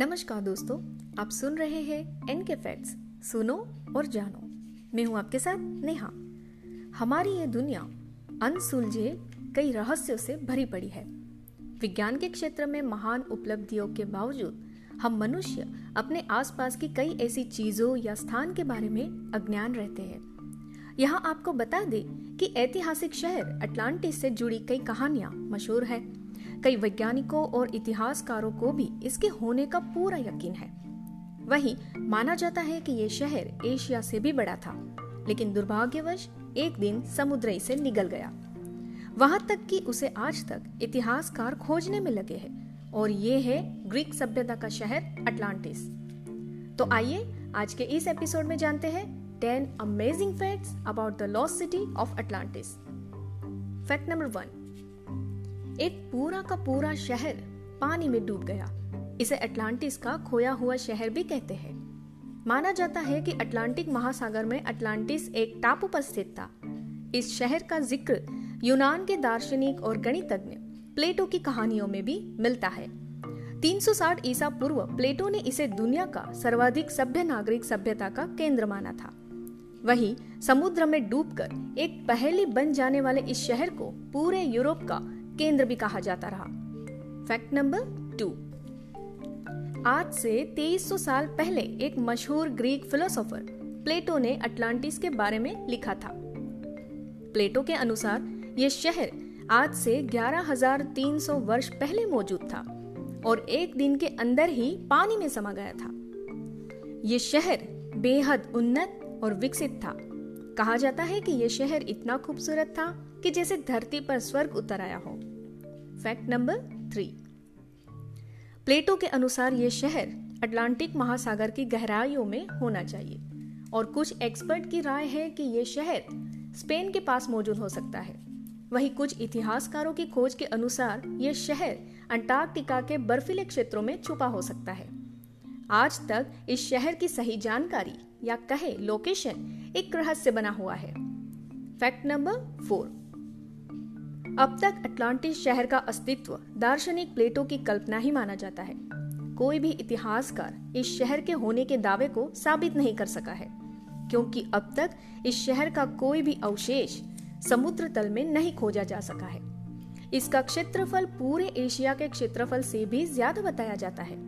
नमस्कार दोस्तों, आप सुन रहे हैं NK Facts, सुनो और जानो। मैं हूँ आपके साथ नेहा। हमारी ये दुनिया अनसुलझे कई रहस्यों से भरी पड़ी है। विज्ञान के क्षेत्र में महान उपलब्धियों के बावजूद हम मनुष्य अपने आसपास की कई ऐसी चीजों या स्थान के बारे में अज्ञान रहते हैं। यहाँ आपको बता दें कि ऐतिहासिक शहर अटलांटिस से जुड़ी कई कहानियाँ मशहूर है। कई वैज्ञानिकों और इतिहासकारों को भी इसके होने का पूरा यकीन है। वहीं माना जाता है कि ये शहर एशिया से भी बड़ा था, लेकिन दुर्भाग्यवश एक दिन समुद्र इसे निगल गया। वहां तक कि उसे आज तक इतिहासकार खोजने में लगे हैं, और ये है ग्रीक सभ्यता का शहर अटलांटिस। तो आइए आज के इस एपिसोड में जानते हैं 10 amazing facts about the lost city of Atlantis. Fact number 1, एक पूरा का पूरा शहर पानी में डूब गया। इसे अटलांटिस का खोया हुआ शहर भी कहते हैं। माना जाता है कि अटलांटिक महासागर में अटलांटिस एक टापू पर स्थित था। इस शहर का जिक्र यूनान के दार्शनिक और गणितज्ञ प्लेटो की कहानियों में भी मिलता है। 360 ईसा पूर्व प्लेटो ने इसे दुनिया का सर्वाधिक सभ्य नागरिक सभ्यता का केंद्र माना था। वहीं समुद्र में डूबकर एक पहेली बन जाने वाले इस शहर को पूरे यूरोप का केंद्र भी कहा जाता रहा। फैक्ट नंबर 2, आज से 2300 साल पहले एक मशहूर ग्रीक फिलोसोफर प्लेटो ने अटलांटिस के बारे में लिखा था। प्लेटो के अनुसार यह शहर आज से 11,300 वर्ष पहले मौजूद था और एक दिन के अंदर ही पानी में समा गया था। यह शहर बेहद उन्नत और विकसित था। कहा जाता है कि यह शहर इतना खूबसूरत था कि जैसे धरती पर स्वर्ग उतर आया हो। फैक्ट नंबर 3, प्लेटो के अनुसार यह शहर अटलांटिक महासागर की गहराइयों में होना चाहिए, और कुछ एक्सपर्ट की राय है कि यह शहर स्पेन के पास मौजूद हो सकता है। वहीं कुछ इतिहासकारों की खोज के अनुसार यह शहर अंटार्कटिका के बर्फीले क्षेत्रों में छुपा हो सकता है। आज तक इस शहर की सही जानकारी या कहे लोकेशन एक रहस्य से बना हुआ है। फैक्ट नंबर 4, अब तक अटलांटिस शहर का अस्तित्व दार्शनिक प्लेटो की कल्पना ही माना जाता है। कोई भी इतिहासकार इस शहर के होने के दावे को साबित नहीं कर सका है, क्योंकि अब तक इस शहर का कोई भी अवशेष समुद्र तल में नहीं खोजा जा सका है। इसका क्षेत्रफल पूरे एशिया के क्षेत्रफल से भी ज्यादा बताया जाता है।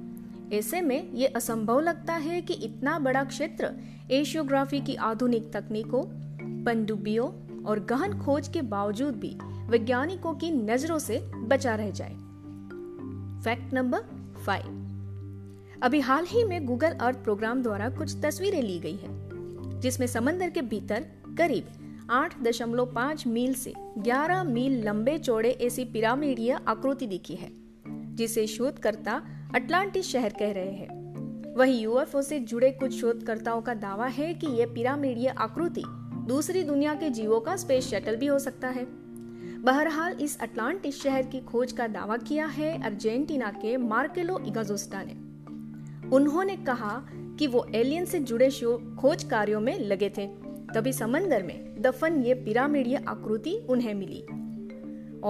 ऐसे में ये असंभव लगता है कि इतना बड़ा क्षेत्र एशियोग्राफी की आधुनिक तकनीकों, पनडुब्बियों और गहन खोज के बावजूद भी वैज्ञानिकों की नजरों से बचा रह जाए। फैक्ट नंबर 5, अभी हाल ही में गूगल अर्थ प्रोग्राम द्वारा कुछ तस्वीरें ली गई है, जिसमें समंदर के भीतर करीब 8.5 मील से 11 मील लंबे चौड़े ऐसी पिरामिडीय आकृति दिखी है, जिसे शोधकर्ता अटलांटिस शहर कह रहे हैं। वहीं यूएफओ से जुड़े कुछ शोधकर्ताओं का दावा है कि यह पिरामिडीय आकृति दूसरी दुनिया के जीवों का स्पेस शटल भी हो सकता है। बहरहाल इस अटलांटिस शहर की खोज का दावा किया है अर्जेंटीना के मार्केलो इगाजोस्टाने। उन्होंने कहा कि वो एलियन से जुड़े खोज कार्यों में लगे थे, तभी समंदर में दफन ये पिरामिडीय आकृति उन्हें मिली।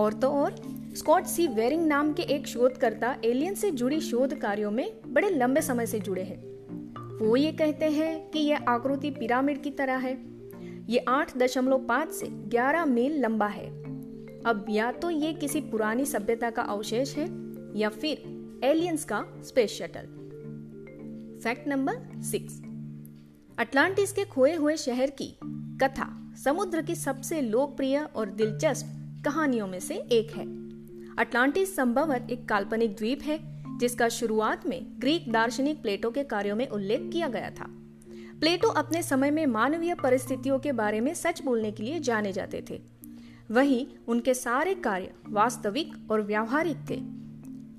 और तो और स्कॉट सी वेरिंग नाम के एक शोधकर्ता एलियन से जुड़ी शोध कार्यों में बड़े लंबे समय से जुड़े हैं। वो ये कहते हैं कि यह आकृति पिरामिड की तरह है। ये 8.5 से 11 मील लंबा है। अब या तो ये किसी पुरानी सभ्यता का अवशेष है या फिर एलियंस का space shuttle. Fact number 6, Atlantis के खोए हुए शहर की कथा समुद्र की सबसे लोकप्रिय और दिलचस्प कहानियों में से एक है। अटलांटिस संभवतः एक काल्पनिक द्वीप है, जिसका शुरुआत में ग्रीक दार्शनिक प्लेटो के कार्यों में उल्लेख किया गया था। प्लेटो अपने समय में मानवीय परिस्थितियों के बारे में सच बोलने के लिए जाने जाते थे। वहीं उनके सारे कार्य वास्तविक और व्यावहारिक थे।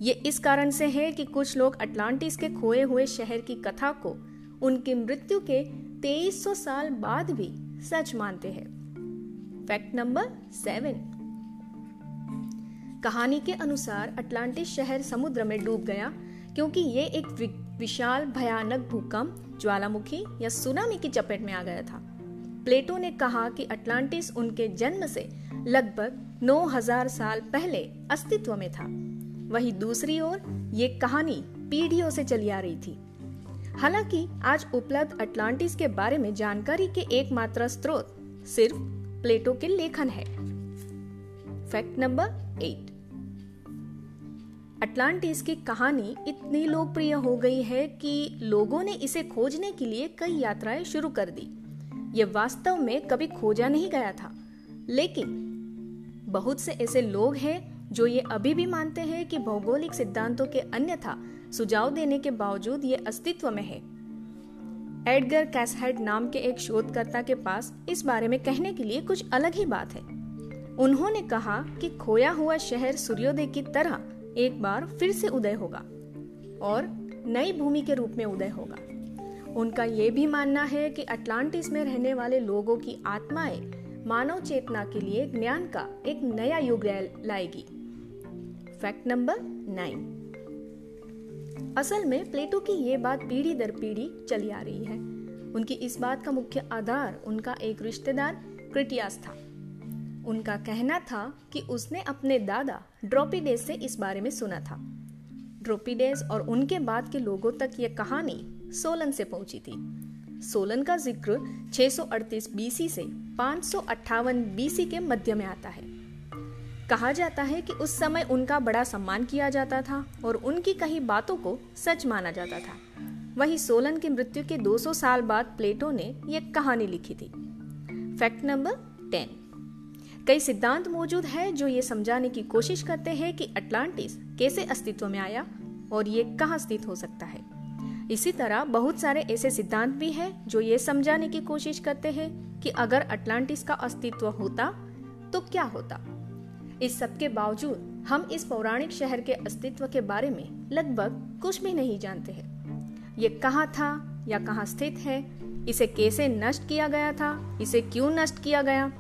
ये इस कारण से है कि कुछ लोग अटलांटिस के खोए हुए शहर की कथा को उनकी मृत्यु के 2300 साल बाद भी सच मानते हैं। फैक्ट नंबर 7, कहानी के अनुसार अटलांटिस शहर समुद्र में डूब गया क्योंकि ये एक विशाल भयानक भूकंप, ज्वालामुखी या सुनामी की चपेट में आ गया था। प्लेटो ने कहा कि अटलांटिस उनके जन्म से लगभग 9000 साल पहले अस्तित्व में था। वहीं दूसरी ओर ये कहानी पीढ़ियों से चली आ रही थी। हालांकि आज उपलब्ध अटलांटिस के बारे में जानकारी के एकमात्र स्रोत सिर्फ प्लेटो के लेखन है। फैक्ट नंबर 8, अटलांटिस की कहानी इतनी लोकप्रिय हो गई है कि लोगों ने इसे खोजने के लिए कई यात्राएं शुरू कर दी। यह वास्तव में कभी खोजा नहीं गया था, लेकिन बहुत से ऐसे लोग हैं जो ये अभी भी मानते हैं कि भौगोलिक सिद्धांतों के अन्यथा सुझाव देने के बावजूद ये अस्तित्व में है। एडगर कैस नाम के एक शोधकर्ता के पास इस बारे में कहने के लिए कुछ अलग ही बात है। उन्होंने कहा कि खोया हुआ शहर सूर्योदय की तरह एक बार फिर से उदय होगा और नई भूमि के रूप में उदय होगा। उनका ये भी मानना है कि अटलांटिस में रहने वाले लोगों की आत्माएं मानव चेतना के लिए ज्ञान का एक नया युग लाएगी। फैक्ट नंबर 9, असल में प्लेटो की ये बात पीढ़ी दर पीढ़ी चली आ रही है। उनकी इस बात का मुख्य आधार उनका एक रिश्तेदार क्रिटियास था। उनका कहना था कि उसने अपने दादा ड्रोपिडेस से इस बारे में सुना था। ड्रोपिडेस और उनके बाद के लोगों तक यह कहानी सोलन से पहुंची थी। सोलन का जिक्र 638 बीसी से 558 बीसी के मध्य में आता है। कहा जाता है कि उस समय उनका बड़ा सम्मान किया जाता था और उनकी कई बातों को सच माना जाता था। वही सोलन की मृत्यु के 200 साल बाद प्लेटो ने यह कहानी लिखी थी। फैक्ट नंबर 10, कई सिद्धांत मौजूद हैं जो ये समझाने की कोशिश करते हैं कि अटलांटिस कैसे अस्तित्व में आया और ये कहाँ स्थित हो सकता है। इसी तरह बहुत सारे ऐसे सिद्धांत भी हैं जो ये समझाने की कोशिश करते हैं कि अगर अटलांटिस का अस्तित्व होता तो क्या होता। इस सब के बावजूद हम इस पौराणिक शहर के अस्तित्व के बारे में लगभग कुछ भी नहीं जानते हैं। ये कहाँ था या कहाँ स्थित है, इसे कैसे नष्ट किया गया था, इसे क्यों नष्ट किया गया,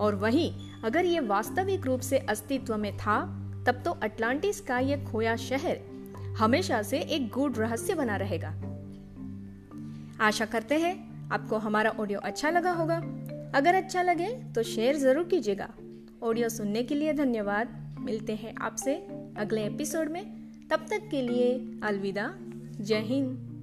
और वहीं अगर ये वास्तविक रूप से अस्तित्व में था तब तो अटलांटिस का ये खोया शहर हमेशा से एक गूढ़ रहस्य बना रहेगा। आशा करते हैं आपको हमारा ऑडियो अच्छा लगा होगा। अगर अच्छा लगे तो शेयर जरूर कीजिएगा। ऑडियो सुनने के लिए धन्यवाद। मिलते हैं आपसे अगले एपिसोड में। तब तक के लिए अलविदा। जय हिंद।